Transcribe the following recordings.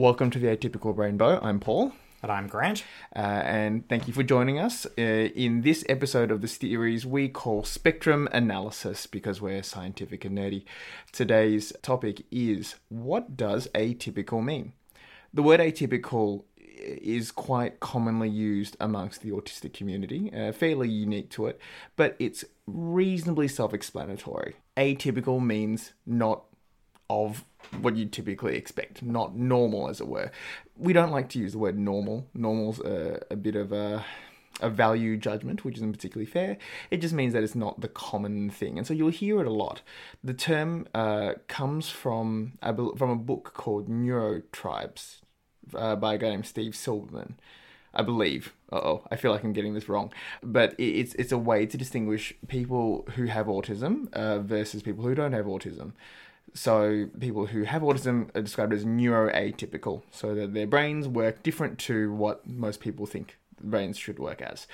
Welcome to the Atypical Rainbow. I'm Paul. And I'm Grant. And thank you for joining us. In this episode of the series we call Spectrum Analysis because we're scientific and nerdy. Today's topic is, what does atypical mean? The word atypical is quite commonly used amongst the autistic community, fairly unique to it, but it's reasonably self-explanatory. Atypical means not of what you typically expect, not normal, as it were. We don't like to use the word normal. Normal's a bit of a value judgment, which isn't particularly fair. It just means that it's not the common thing. And so you'll hear it a lot. The term comes from a book called Neurotribes by a guy named Steve Silberman, I believe. I feel like I'm getting this wrong. But it's a way to distinguish people who have autism versus people who don't have autism. So people who have autism are described as neuroatypical, so that their brains work different to what most people think brains should work as.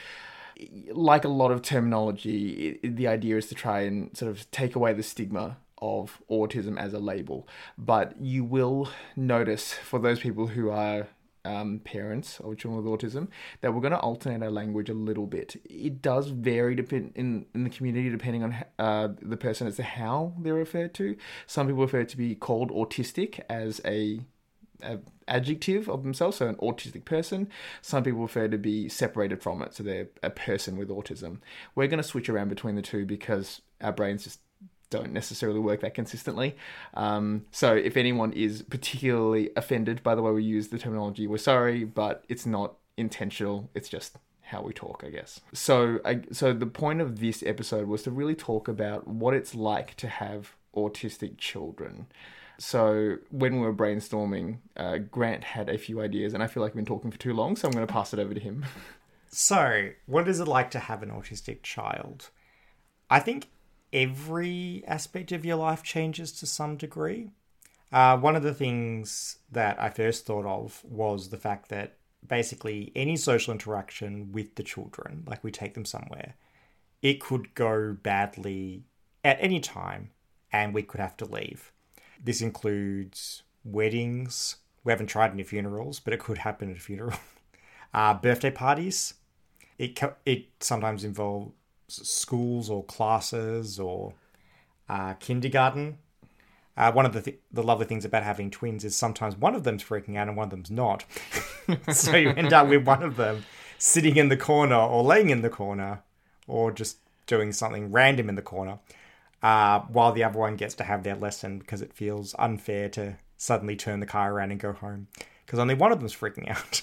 Like a lot of terminology, the idea is to try and sort of take away the stigma of autism as a label. But you will notice, for those people who are parents of children with autism, that we're going to alternate our language a little bit. It does vary in the community depending on the person as to how they're referred to. Some people refer to be called autistic as an adjective of themselves, so an autistic person. Some people refer to be separated from it, so they're a person with autism. We're going to switch around between the two because our brains just don't necessarily work that consistently. So if anyone is particularly offended by the way we use the terminology, we're sorry, but it's not intentional. It's just how we talk, I guess. So the point of this episode was to really talk about what it's like to have autistic children. So when we were brainstorming, Grant had a few ideas, and I feel like I've been talking for too long, so I'm going to pass it over to him. So what is it like to have an autistic child? I think every aspect of your life changes to some degree. One of the things that I first thought of was the fact that basically any social interaction with the children, like we take them somewhere, it could go badly at any time and we could have to leave. This includes weddings. We haven't tried any funerals, but it could happen at a funeral. Birthday parties. It sometimes involves schools or classes or kindergarten. One of the lovely things about having twins is sometimes one of them's freaking out and one of them's not. So you end up with one of them sitting in the corner or laying in the corner or just doing something random in the corner while the other one gets to have their lesson, because it feels unfair to suddenly turn the car around and go home, because only one of them's freaking out.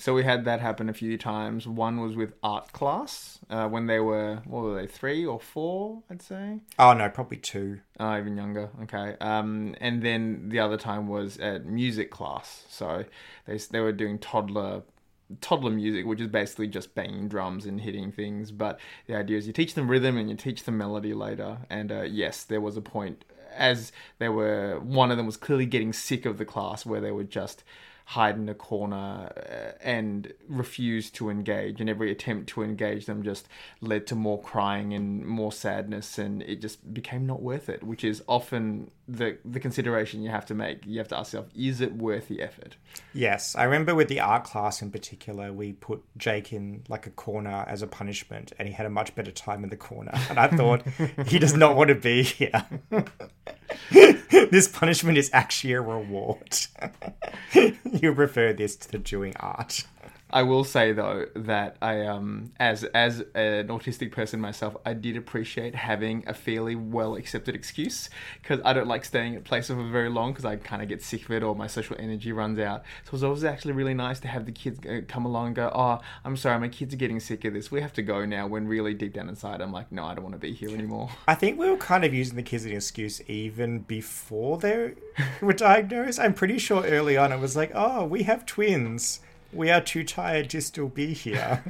So we had that happen a few times. One was with art class when they were, what were they, 3 or 4, I'd say? Oh, no, probably 2. Oh, even younger. Okay. And then the other time was at music class. So they were doing toddler music, which is basically just banging drums and hitting things. But the idea is you teach them rhythm and you teach them melody later. And yes, there was a point, as they were, one of them was clearly getting sick of the class, where they were just hide in a corner and refuse to engage, and every attempt to engage them just led to more crying and more sadness, and it just became not worth it, which is often the consideration you have to make. You have to ask yourself, is it worth the effort? Yes, I remember with the art class in particular, we put Jake in like a corner as a punishment, and he had a much better time in the corner, and I thought, he does not want to be here. This punishment is actually a reward. You prefer this to doing art. I will say, though, that I, as an autistic person myself, I did appreciate having a fairly well-accepted excuse, because I don't like staying at places for very long, because I kind of get sick of it or my social energy runs out. So it was always actually really nice to have the kids come along and go, oh, I'm sorry, my kids are getting sick of this, we have to go now, when really deep down inside I'm like, no, I don't want to be here anymore. I think we were kind of using the kids as an excuse even before they were diagnosed. I'm pretty sure early on it was like, oh, we have twins, we are too tired to still be here.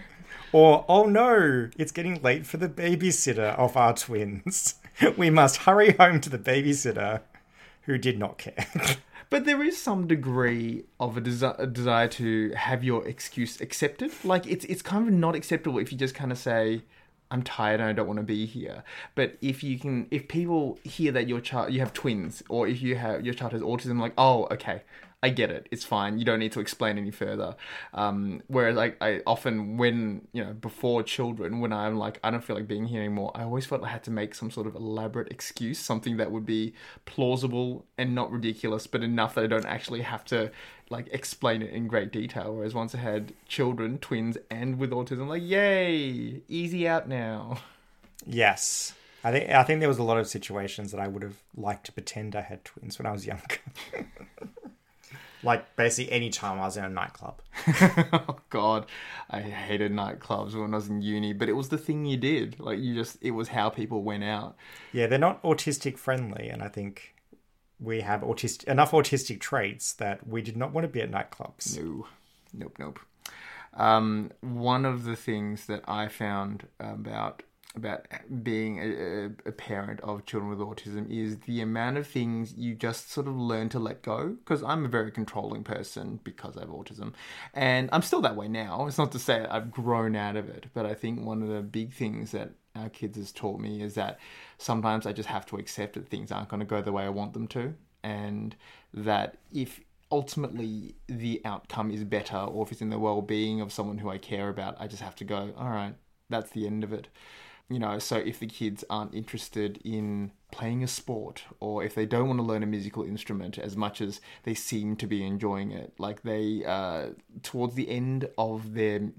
Or, oh no, it's getting late for the babysitter of our twins. We must hurry home to the babysitter, who did not care. But there is some degree of a desire to have your excuse accepted. Like, it's kind of not acceptable if you just kind of say, I'm tired and I don't want to be here. But if people hear that your child, you have twins, or if your child has autism, like, oh, okay, I get it. It's fine. You don't need to explain any further. Whereas I often, when, you know, before children, when I'm like, I don't feel like being here anymore, I always felt I had to make some sort of elaborate excuse, something that would be plausible and not ridiculous, but enough that I don't actually have to like explain it in great detail. Whereas once I had children, twins and with autism, like, yay, easy out now. Yes. I think there was a lot of situations that I would have liked to pretend I had twins when I was younger. Like, basically any time I was in a nightclub. Oh, God. I hated nightclubs when I was in uni, but it was the thing you did. Like, it was how people went out. Yeah, they're not autistic-friendly, and I think we have enough autistic traits that we did not want to be at nightclubs. No. Nope. One of the things that I found about being a parent of children with autism is the amount of things you just sort of learn to let go, because I'm a very controlling person because I have autism, and I'm still that way now. It's not to say I've grown out of it, but I think one of the big things that our kids has taught me is that sometimes I just have to accept that things aren't going to go the way I want them to, and that if ultimately the outcome is better or if it's in the well-being of someone who I care about, I just have to go, all right, that's the end of it. You know, so if the kids aren't interested in playing a sport, or if they don't want to learn a musical instrument as much as they seem to be enjoying it, like they, towards the end of their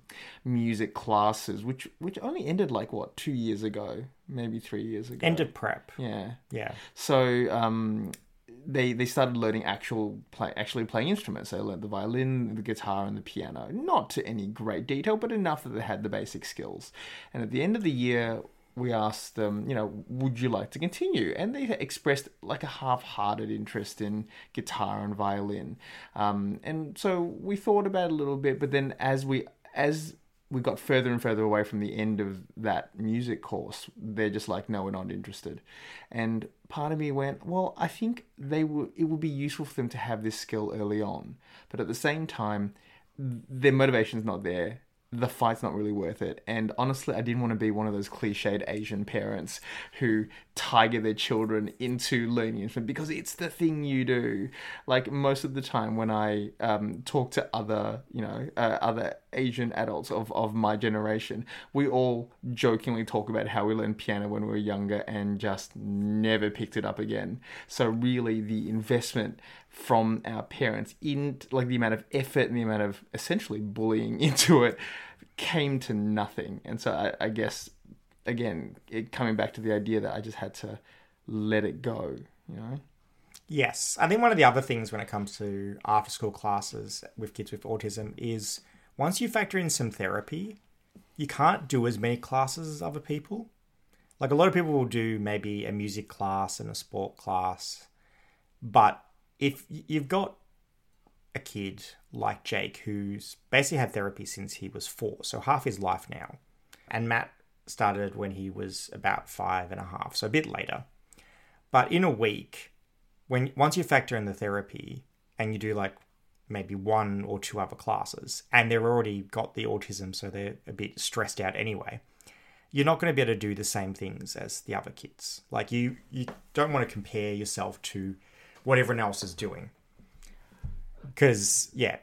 music classes, which only ended like, what, 2 years ago, maybe 3 years ago. Ended prep. Yeah. So, They started learning actually playing instruments. They learned the violin, the guitar, and the piano. Not to any great detail, but enough that they had the basic skills. And at the end of the year, we asked them, you know, would you like to continue? And they expressed like a half-hearted interest in guitar and violin. And so we thought about it a little bit, but then as we got further and further away from the end of that music course, they're just like, no, we're not interested. And part of me went, well, I think it would be useful for them to have this skill early on. But at the same time, their motivation's not there. The fight's not really worth it. And honestly, I didn't want to be one of those cliched Asian parents who tiger their children into learning instrument because it's the thing you do. Like most of the time when I talk to other, you know, other Asian adults of my generation, we all jokingly talk about how we learned piano when we were younger and just never picked it up again. So really the investment from our parents in like the amount of effort and the amount of essentially bullying into it came to nothing. And so I guess, again, coming back to the idea that I just had to let it go, you know? Yes. I think one of the other things when it comes to after school classes with kids with autism is once you factor in some therapy, you can't do as many classes as other people. Like a lot of people will do maybe a music class and a sport class, but if you've got a kid like Jake who's basically had therapy since he was 4, so half his life now, and Matt started when he was about 5.5, so a bit later. But in a week, once you factor in the therapy and you do like maybe 1 or 2 other classes, and they've already got the autism, so they're a bit stressed out anyway, you're not going to be able to do the same things as the other kids. Like you don't want to compare yourself to what everyone else is doing. Because, yeah,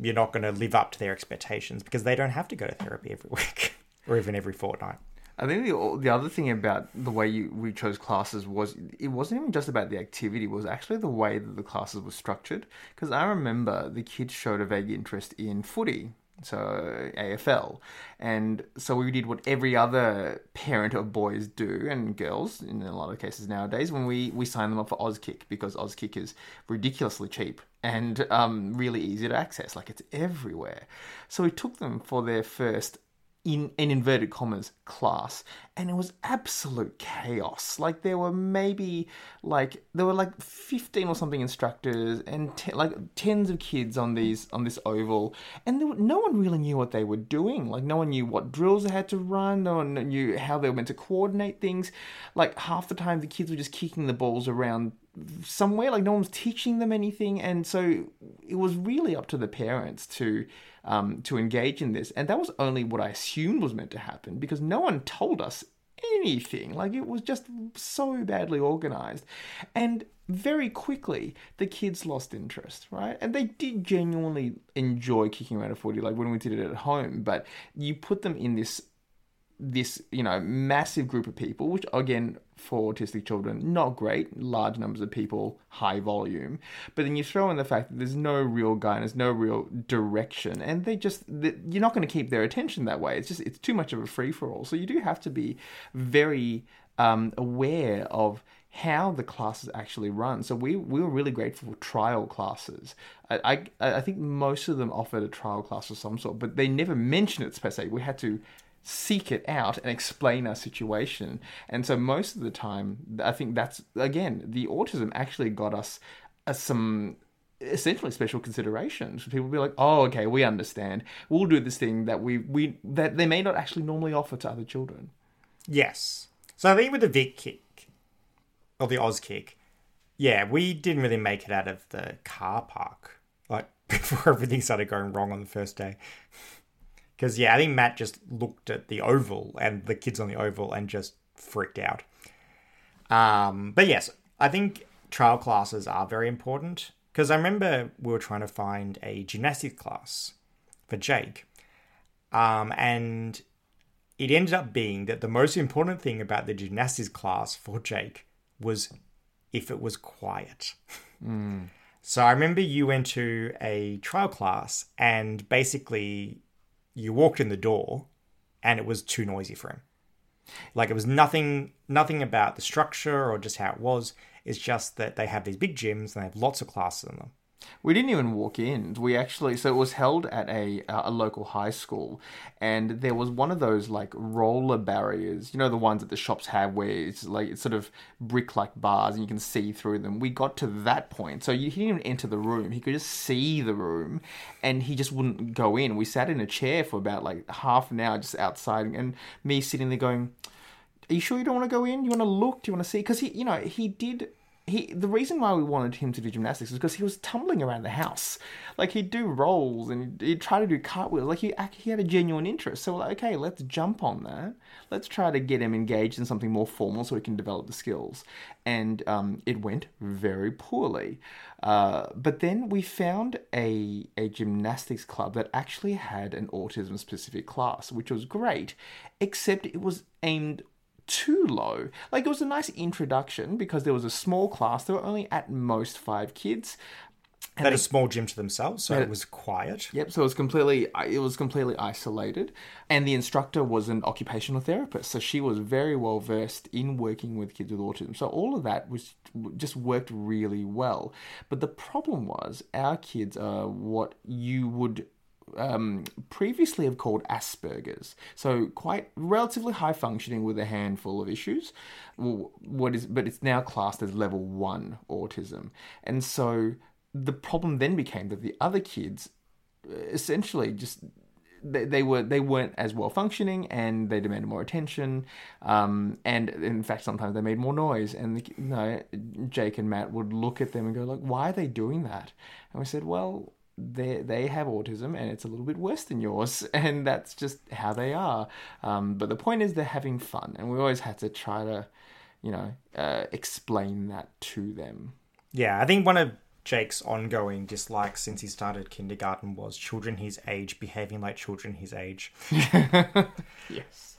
you're not going to live up to their expectations because they don't have to go to therapy every week or even every fortnight. I think the other thing about the way we chose classes was it wasn't even just about the activity. It was actually the way that the classes were structured. Because I remember the kids showed a vague interest in footy, so AFL. And so we did what every other parent of boys do, and girls in a lot of cases nowadays, when we signed them up for Auskick, because Auskick is ridiculously cheap and really easy to access. Like, it's everywhere. So we took them for their first, in inverted commas, class, and it was absolute chaos. Like, there were like 15 or something instructors and tens of kids on this oval, and no one really knew what they were doing. Like, no one knew what drills they had to run, no one knew how they were meant to coordinate things. Like, half the time the kids were just kicking the balls around somewhere, like no one's teaching them anything. And so it was really up to the parents to engage in this, and that was only what I assumed was meant to happen because no one told us anything. Like, it was just so badly organized. And very quickly, the kids lost interest, right? And they did genuinely enjoy kicking around a 40, like when we did it at home. But you put them in this, you know, massive group of people, which again, for autistic children, not great, large numbers of people, high volume. But then you throw in the fact that there's no real guidance, no real direction, and you're not going to keep their attention that way. It's too much of a free-for-all. So you do have to be very aware of how the classes actually run. So we were really grateful for trial classes. I think most of them offered a trial class of some sort, but they never mentioned it per se. We had to seek it out and explain our situation. And so most of the time, I think that's, again, the autism actually got us some essentially special considerations. People would be like, oh, okay, we understand. We'll do this thing that that they may not actually normally offer to other children. Yes. So I think with the Vic kick, or the Auskick, yeah, we didn't really make it out of the car park, like, before everything started going wrong on the first day. Because, yeah, I think Matt just looked at the oval and the kids on the oval and just freaked out. But, yes, I think trial classes are very important. Because I remember we were trying to find a gymnastics class for Jake. And it ended up being that the most important thing about the gymnastics class for Jake was if it was quiet. Mm. So I remember you went to a trial class and basically you walked in the door and it was too noisy for him. Like, it was nothing about the structure or just how it was. It's just that they have these big gyms and they have lots of classes in them. We didn't even walk in. We actually, so it was held at a local high school, and there was one of those like roller barriers, you know, the ones that the shops have where it's like, it's sort of brick-like bars and you can see through them. We got to that point. So he didn't even enter the room. He could just see the room and he just wouldn't go in. We sat in a chair for about like half an hour just outside, and me sitting there going, are you sure you don't want to go in? You want to look? Do you want to see? Because he, you know, he did... The reason why we wanted him to do gymnastics was because he was tumbling around the house. Like, he'd do rolls and he'd try to do cartwheels. Like, he had a genuine interest. So we're like, okay, let's jump on that. Let's try to get him engaged in something more formal so he can develop the skills. And it went very poorly. But then we found a gymnastics club that actually had an autism-specific class, which was great, except it was aimed too low. Like, it was a nice introduction because there was a small class. There were only at most 5 kids. And they had a small gym to themselves, so it was quiet. Yep, so it was completely isolated. And the instructor was an occupational therapist, so she was very well versed in working with kids with autism. So all of that was just worked really well. But the problem was, our kids are what you would previously have called Asperger's. So quite relatively high functioning with a handful of issues. But it's now classed as level 1 autism. And so the problem then became that the other kids essentially just, they weren't as well functioning, and they demanded more attention. And in fact, sometimes they made more noise. And Jake and Matt would look at them and go like, why are they doing that? And we said, well, they have autism and it's a little bit worse than yours, and that's just how they are. But the point is, they're having fun, and we always had to try to, explain that to them. Yeah, I think one of Jake's ongoing dislikes since he started kindergarten was children his age behaving like children his age. Yes.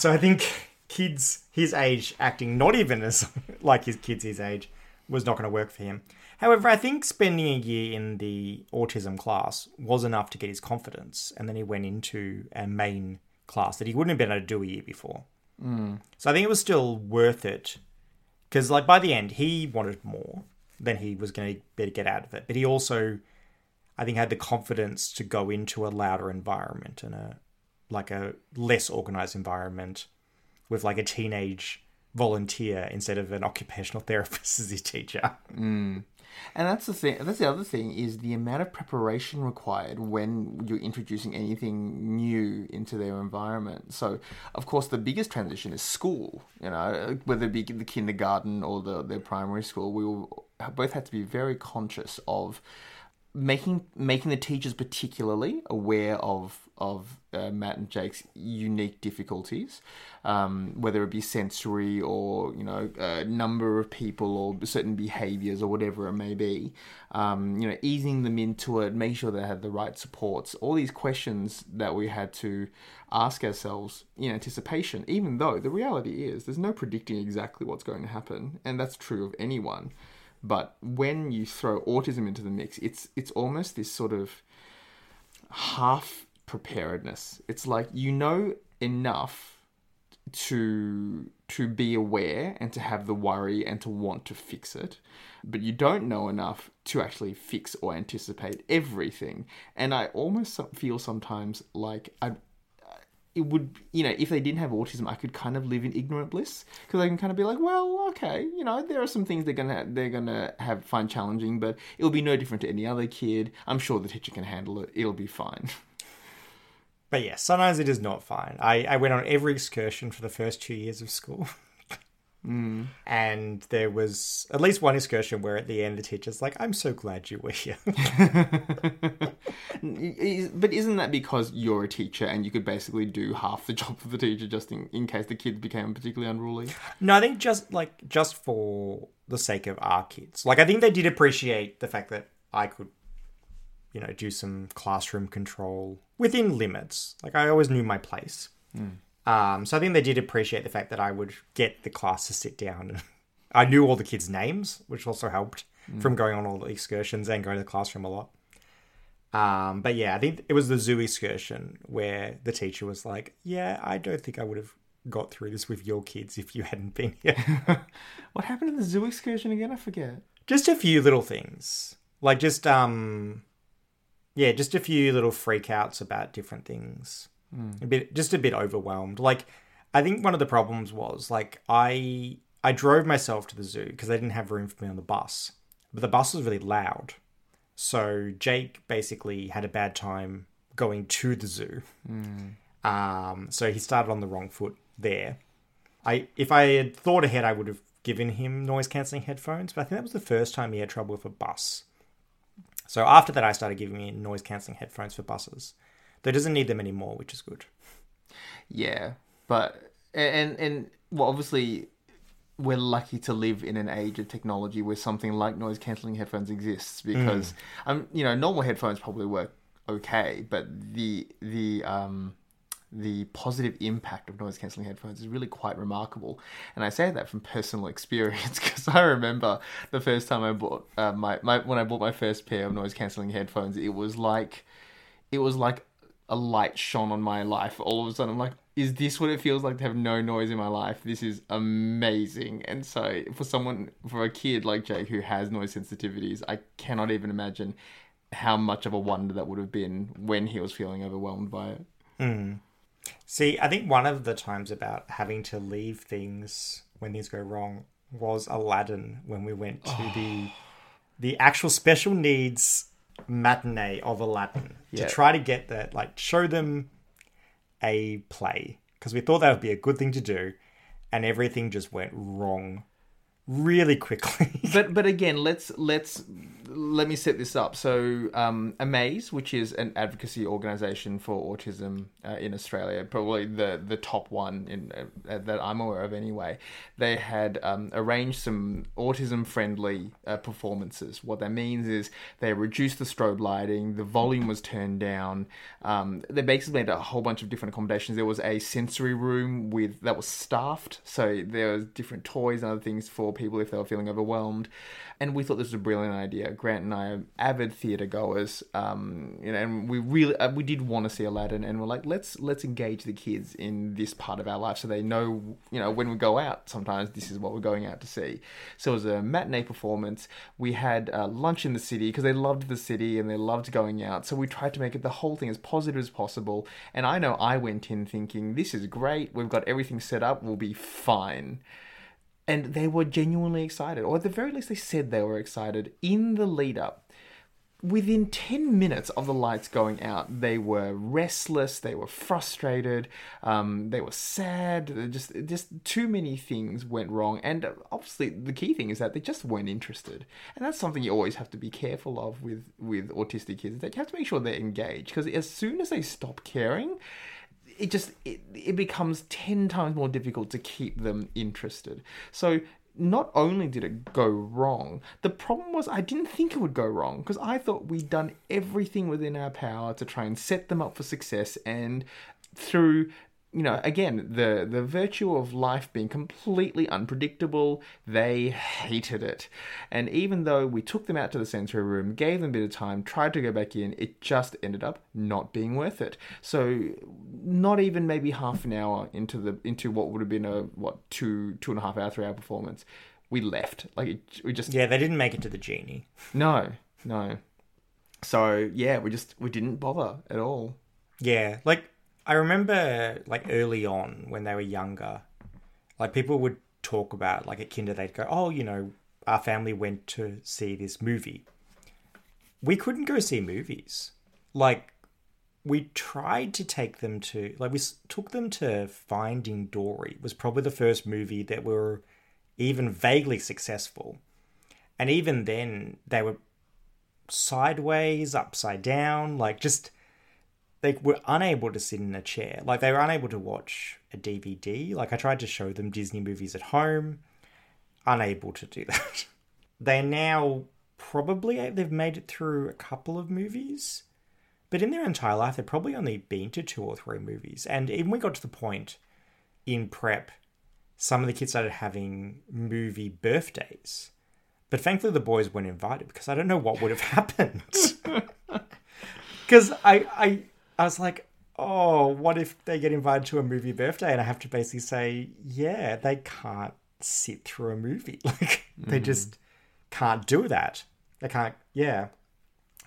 So I think kids his age acting not even as like his kids his age was not going to work for him. However, I think spending a year in the autism class was enough to get his confidence. And then he went into a main class that he wouldn't have been able to do a year before. Mm. So I think it was still worth it. Because like by the end, he wanted more than he was going to get out of it. But he also, I think, had the confidence to go into a louder environment and a less organized environment with like a teenage volunteer instead of an occupational therapist as his teacher. Mm. And that's the thing. That's the other thing, is the amount of preparation required when you're introducing anything new into their environment. So, of course, the biggest transition is school, whether it be the kindergarten or their primary school. We both had to be very conscious of making the teachers particularly aware of Matt and Jake's unique difficulties, whether it be sensory or, you know, number of people or certain behaviours or whatever it may be, you know, easing them into it, making sure they had the right supports, all these questions that we had to ask ourselves in anticipation, even though the reality is there's no predicting exactly what's going to happen, and that's true of anyone. But when you throw autism into the mix, it's almost this sort of half preparedness. It's like, you know enough to be aware and to have the worry and to want to fix it, but you don't know enough to actually fix or anticipate everything. And I almost feel sometimes like it would, you know, if they didn't have autism, I could kind of live in ignorant bliss, because I can kind of be like, well, okay, you know, there are some things they're gonna find challenging, but it'll be no different to any other kid. I'm sure the teacher can handle it. It'll be fine. But yeah, sometimes it is not fine. I went on every excursion for the first 2 years of school. And there was at least one excursion where at the end the teacher's like, I'm so glad you were here. But isn't that because you're a teacher and you could basically do half the job of the teacher just in case the kids became particularly unruly? No, I think just for the sake of our kids. Like, I think they did appreciate the fact that I could, you know, do some classroom control within limits. Like, I always knew my place. So I think they did appreciate the fact that I would get the class to sit down. And I knew all the kids' names, which also helped from going on all the excursions and going to the classroom a lot. But yeah, I think it was the zoo excursion where the teacher was like, yeah, I don't think I would have got through this with your kids if you hadn't been here. What happened in the zoo excursion again? I forget. Just a few little things. Like just a few little freakouts about different things. A bit overwhelmed. Like, I think one of the problems was, like, I drove myself to the zoo because they didn't have room for me on the bus, but the bus was really loud, so Jake basically had a bad time going to the zoo. So he started on the wrong foot there. If I had thought ahead, I would have given him noise cancelling headphones, but I think that was the first time he had trouble with a bus. So after that, I started giving him noise cancelling headphones for buses. They doesn't need them anymore, which is good. Yeah, but and well, obviously we're lucky to live in an age of technology where something like noise cancelling headphones exists, because you know, normal headphones probably work okay, but the positive impact of noise cancelling headphones is really quite remarkable. And I say that from personal experience, because I remember the first time I bought when I bought my first pair of noise cancelling headphones, it was like a light shone on my life. All of a sudden I'm like, is this what it feels like to have no noise in my life? This is amazing. And so for a kid like Jake who has noise sensitivities, I cannot even imagine how much of a wonder that would have been when he was feeling overwhelmed by it. See, I think one of the times about having to leave things when things go wrong was Aladdin, when we went to the actual special needs matinee of Aladdin to try to get that, like, show them a play, because we thought that would be a good thing to do, and everything just went wrong really quickly. but again, let me set this up. So Amaze, which is an advocacy organization for autism in Australia, probably the top one that I'm aware of anyway, they had arranged some autism friendly performances. What that means is they reduced the strobe lighting, the volume was turned down, they basically made a whole bunch of different accommodations. There was a sensory room that was staffed, so there was different toys and other things for people if they were feeling overwhelmed. And we thought this was a brilliant idea. Grant and I are avid theatre goers, you know, and we really we did want to see Aladdin, and we're like, let's engage the kids in this part of our life so they know, you know, when we go out, sometimes this is what we're going out to see. So it was a matinee performance. We had lunch in the city because they loved the city and they loved going out. So we tried to make it the whole thing as positive as possible. And I know I went in thinking, this is great. We've got everything set up. We'll be fine. And they were genuinely excited, or at the very least they said they were excited in the lead up. Within 10 minutes of the lights going out, they were restless, they were frustrated, they were sad, just too many things went wrong. And obviously, the key thing is that they just weren't interested. And that's something you always have to be careful of with autistic kids, that you have to make sure they're engaged. Because as soon as they stop caring, it becomes 10 times more difficult to keep them interested. So not only did it go wrong, the problem was I didn't think it would go wrong, because I thought we'd done everything within our power to try and set them up for success. And through, you know, again, the virtue of life being completely unpredictable, they hated it. And even though we took them out to the sensory room, gave them a bit of time, tried to go back in, it just ended up not being worth it. So not even maybe half an hour into what would have been a, what, two and a half hour, 3 hour performance, we left. Like, we just... Yeah, they didn't make it to the genie. No. So, yeah, we didn't bother at all. Yeah, like, I remember, like, early on when they were younger, like, people would talk about, like, at kinder, they'd go, oh, you know, our family went to see this movie. We couldn't go see movies. Like, we tried to take them to, like, we took them to Finding Dory. It was probably the first movie that were even vaguely successful. And even then, they were sideways, upside down, like, just... They were unable to sit in a chair. Like, they were unable to watch a DVD. Like, I tried to show them Disney movies at home. Unable to do that. They're now probably... They've made it through a couple of movies. But in their entire life, they've probably only been to 2 or 3 movies. And even we got to the point in prep, some of the kids started having movie birthdays. But thankfully, the boys weren't invited, because I don't know what would have happened. Because I was like, oh, what if they get invited to a movie birthday and I have to basically say, yeah, they can't sit through a movie. Like, they just can't do that. They can't, yeah.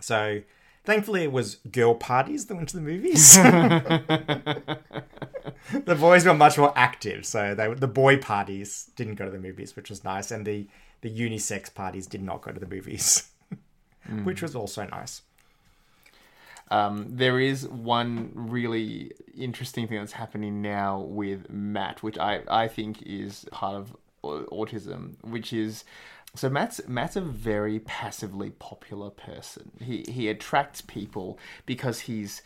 So, thankfully, it was girl parties that went to the movies. The boys were much more active, so the boy parties didn't go to the movies, which was nice, and the unisex parties did not go to the movies, which was also nice. There is one really interesting thing that's happening now with Matt, which I think is part of autism, which is... So Matt's a very passively popular person. He attracts people because he's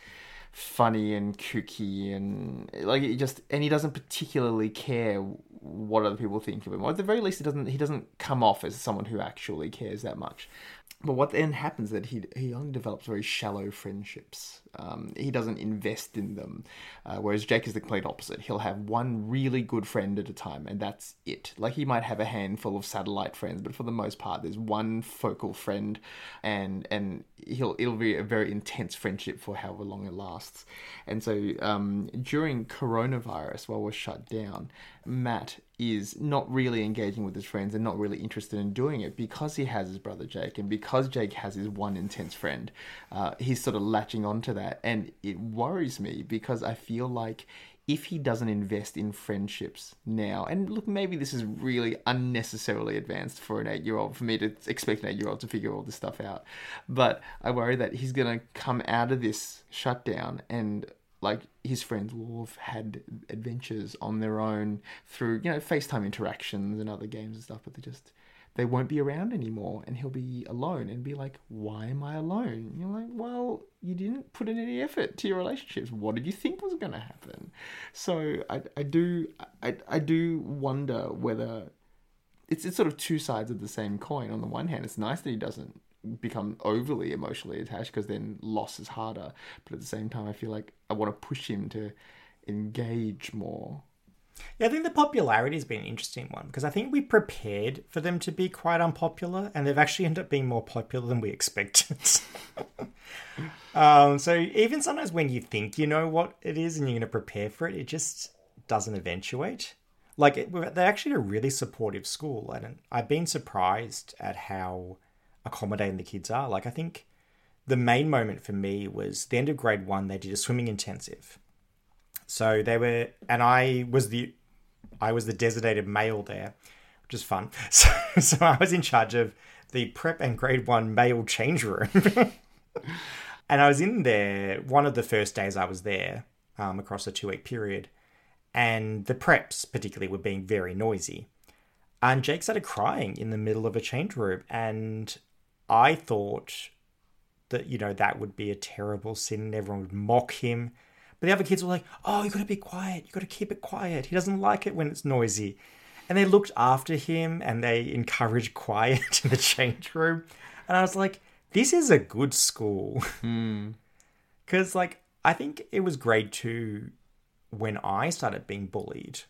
funny and kooky and like it just, and he doesn't particularly care what other people think of him. Or at the very least, he doesn't come off as someone who actually cares that much. But what then happens is that he only develops very shallow friendships. He doesn't invest in them. Whereas Jake is the complete opposite. He'll have one really good friend at a time, and that's it. Like, he might have a handful of satellite friends, but for the most part, there's one focal friend, and it'll be a very intense friendship for however long it lasts. And so during coronavirus, while we're shut down, Matt is not really engaging with his friends and not really interested in doing it because he has his brother Jake, and because Jake has his one intense friend, he's sort of latching onto that. And it worries me because I feel like if he doesn't invest in friendships now, and look, maybe this is really unnecessarily advanced for an 8-year-old, for me to expect an 8-year-old to figure all this stuff out. But I worry that he's going to come out of this shutdown and like his friends will have had adventures on their own through, you know, FaceTime interactions and other games and stuff, but they won't be around anymore, and he'll be alone and be like, why am I alone? And you're like, well, you didn't put in any effort to your relationships. What did you think was going to happen? So I do wonder whether it's sort of two sides of the same coin. On the one hand, it's nice that he doesn't become overly emotionally attached, because then loss is harder. But at the same time, I feel like I want to push him to engage more. Yeah, I think the popularity has been an interesting one, because I think we prepared for them to be quite unpopular, and they've actually ended up being more popular than we expected. So even sometimes when you think you know what it is and you're going to prepare for it, it just doesn't eventuate. Like, they're actually a really supportive school, and I've been surprised at how accommodating the kids are. Like, I think the main moment for me was the end of grade 1, they did a swimming intensive. So they were, and I was the designated male there, which is fun. So I was in charge of the prep and grade 1 male change room. And I was in there one of the first days I was there across a 2-week period, and the preps particularly were being very noisy. And Jake started crying in the middle of a change room, and I thought that, you know, that would be a terrible sin and everyone would mock him. But the other kids were like, oh, you got to be quiet. You got to keep it quiet. He doesn't like it when it's noisy. And they looked after him and they encouraged quiet in the change room. And I was like, this is a good school. Because, like, I think it was grade 2 when I started being bullied.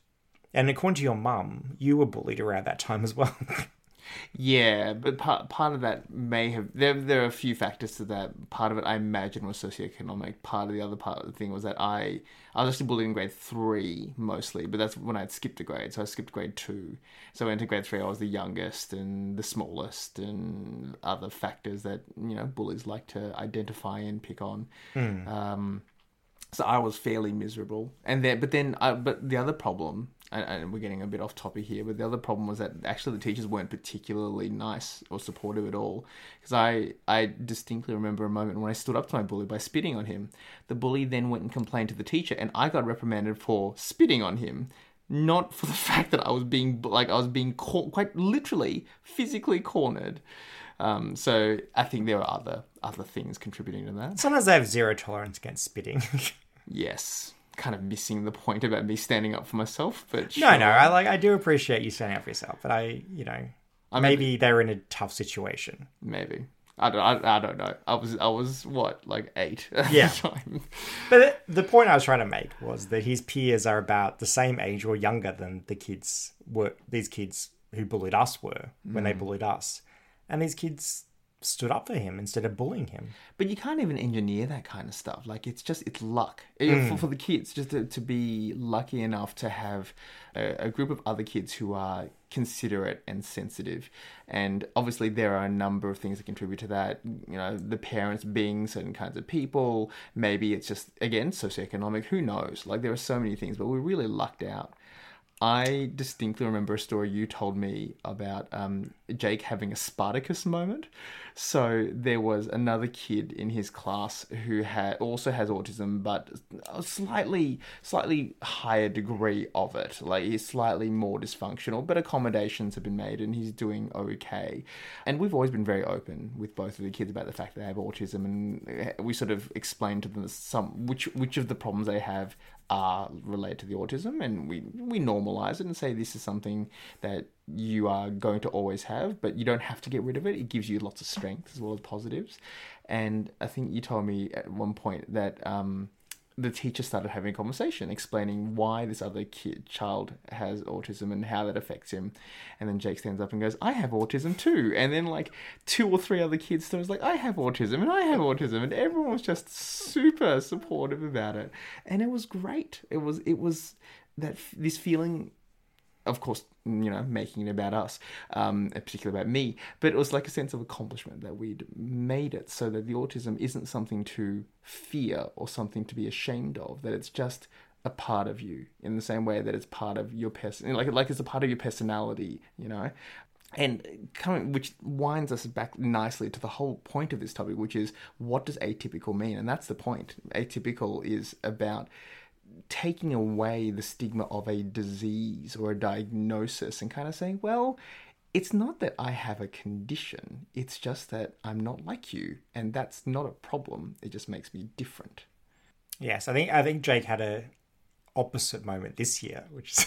And according to your mum, you were bullied around that time as well. Yeah, but part of that may have... There are a few factors to that. Part of it, I imagine, was socioeconomic. Part of the other part of the thing was that I was actually bullied in grade 3 mostly, but that's when I had skipped a grade, so I skipped grade 2. So into grade 3, I was the youngest and the smallest and other factors that, you know, bullies like to identify and pick on. So I was fairly miserable. But the other problem... And we're getting a bit off topic here, but the other problem was that actually the teachers weren't particularly nice or supportive at all. Because I distinctly remember a moment when I stood up to my bully by spitting on him. The bully then went and complained to the teacher, and I got reprimanded for spitting on him, not for the fact that I was being quite literally physically cornered. So I think there were other things contributing to that. Sometimes I have zero tolerance against spitting. Yes. Kind of missing the point about me standing up for myself, but sure. No, I do appreciate you standing up for yourself, but I maybe they're in a tough situation. Maybe I don't know. I was what, like 8 at the time. But the point I was trying to make was that his peers are about the same age or younger than the kids were. These kids who bullied us were when they bullied us, and these kids stood up for him instead of bullying him. But you can't even engineer that kind of stuff. Like, it's luck. For the kids, just to be lucky enough to have a group of other kids who are considerate and sensitive. And obviously there are a number of things that contribute to that. You know, the parents being certain kinds of people. Maybe it's just, again, socioeconomic. Who knows? Like, there are so many things, but we're really lucked out. I distinctly remember a story you told me about Jake having a Spartacus moment. So there was another kid in his class who also has autism, but a slightly higher degree of it. Like, he's slightly more dysfunctional, but accommodations have been made and he's doing okay. And we've always been very open with both of the kids about the fact that they have autism, and we sort of explain to them which of the problems they have are related to the autism, and we normalize it and say this is something that you are going to always have, but you don't have to get rid of it. It gives you lots of strengths as well as positives. And I think you told me at one point that the teacher started having a conversation explaining why this other child has autism and how that affects him. And then Jake stands up and goes, I have autism too. And then like 2 or 3 other kids was like, I have autism and I have autism. And everyone was just super supportive about it. And it was great. It was that this feeling, of course, you know, making it about us, particularly about me, but it was like a sense of accomplishment that we'd made it so that the autism isn't something to fear or something to be ashamed of, that it's just a part of you in the same way that it's part of your like it's a part of your personality, you know. And which winds us back nicely to the whole point of this topic, which is, what does atypical mean? And that's the point. Atypical is about taking away the stigma of a disease or a diagnosis and kind of saying, well, it's not that I have a condition, it's just that I'm not like you, and that's not a problem, it just makes me different. Yes, I think Jake had a opposite moment this year, which is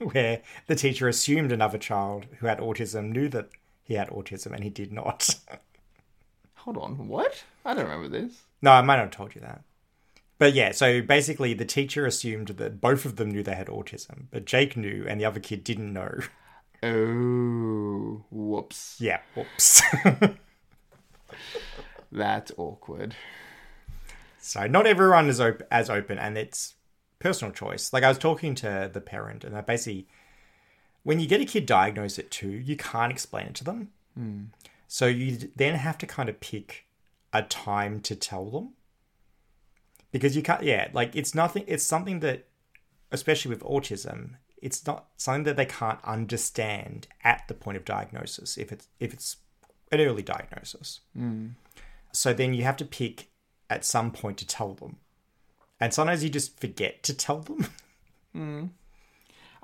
where the teacher assumed another child who had autism knew that he had autism and he did not. Hold on, what? I don't remember this. No, I might not have told you that. But yeah, so basically the teacher assumed that both of them knew they had autism, but Jake knew and the other kid didn't know. Oh, whoops. Yeah, whoops. That's awkward. So not everyone is as open, and it's personal choice. Like, I was talking to the parent, and I basically, when you get a kid diagnosed at 2, you can't explain it to them. Mm. So you then have to kind of pick a time to tell them. Because you can't, it's nothing, it's something that, especially with autism, it's not something that they can't understand at the point of diagnosis, if it's an early diagnosis. Mm. So then you have to pick at some point to tell them. And sometimes you just forget to tell them. Mm.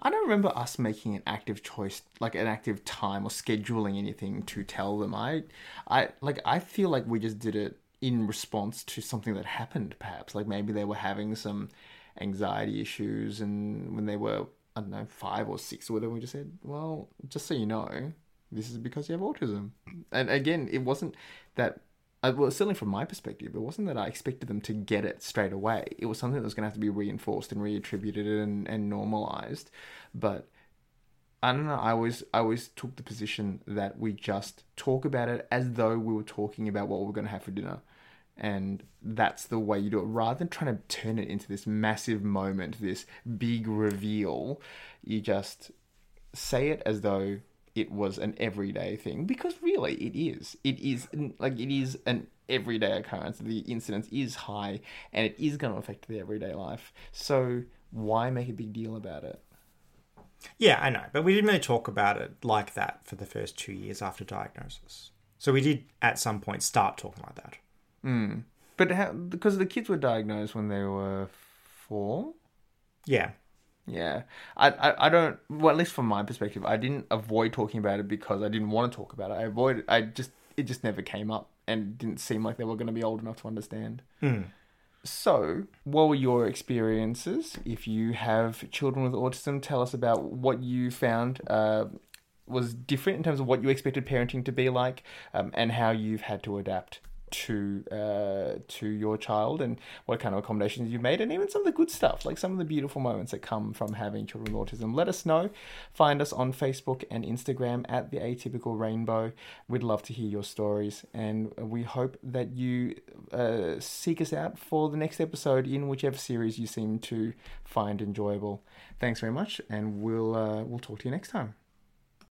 I don't remember us making an active choice, like an active time or scheduling anything to tell them. I feel like we just did it in response to something that happened, perhaps. Like maybe they were having some anxiety issues, and when they were, I don't know, 5 or 6 or whatever, we just said, well, just so you know, this is because you have autism. And again, it wasn't that... well, certainly from my perspective, it wasn't that I expected them to get it straight away. It was something that was going to have to be reinforced and reattributed and normalized. But I don't know. I always took the position that we just talk about it as though we were talking about what we're going to have for dinner. And that's the way you do it, rather than trying to turn it into this massive moment, this big reveal. You just say it as though it was an everyday thing, because really it is. It is, like, it is an everyday occurrence. The incidence is high and it is going to affect the everyday life. So why make a big deal about it? Yeah, I know. But we didn't really talk about it like that for the first 2 years after diagnosis. So we did at some point start talking like that. Mm. But because the kids were diagnosed when they were 4? Yeah. Yeah, I don't, well, at least from my perspective, I didn't avoid talking about it because I didn't want to talk about it. It just never came up and didn't seem like they were going to be old enough to understand. Mm. So, what were your experiences? If you have children with autism, tell us about what you found was different in terms of what you expected parenting to be like, and how you've had to adapt to your child, and what kind of accommodations you've made, and even some of the good stuff, like some of the beautiful moments that come from having children with autism. Let us know. Find us on Facebook and Instagram at The Atypical Rainbow. We'd love to hear your stories, and we hope that you seek us out for the next episode in whichever series you seem to find enjoyable. Thanks very much, and we'll talk to you next time.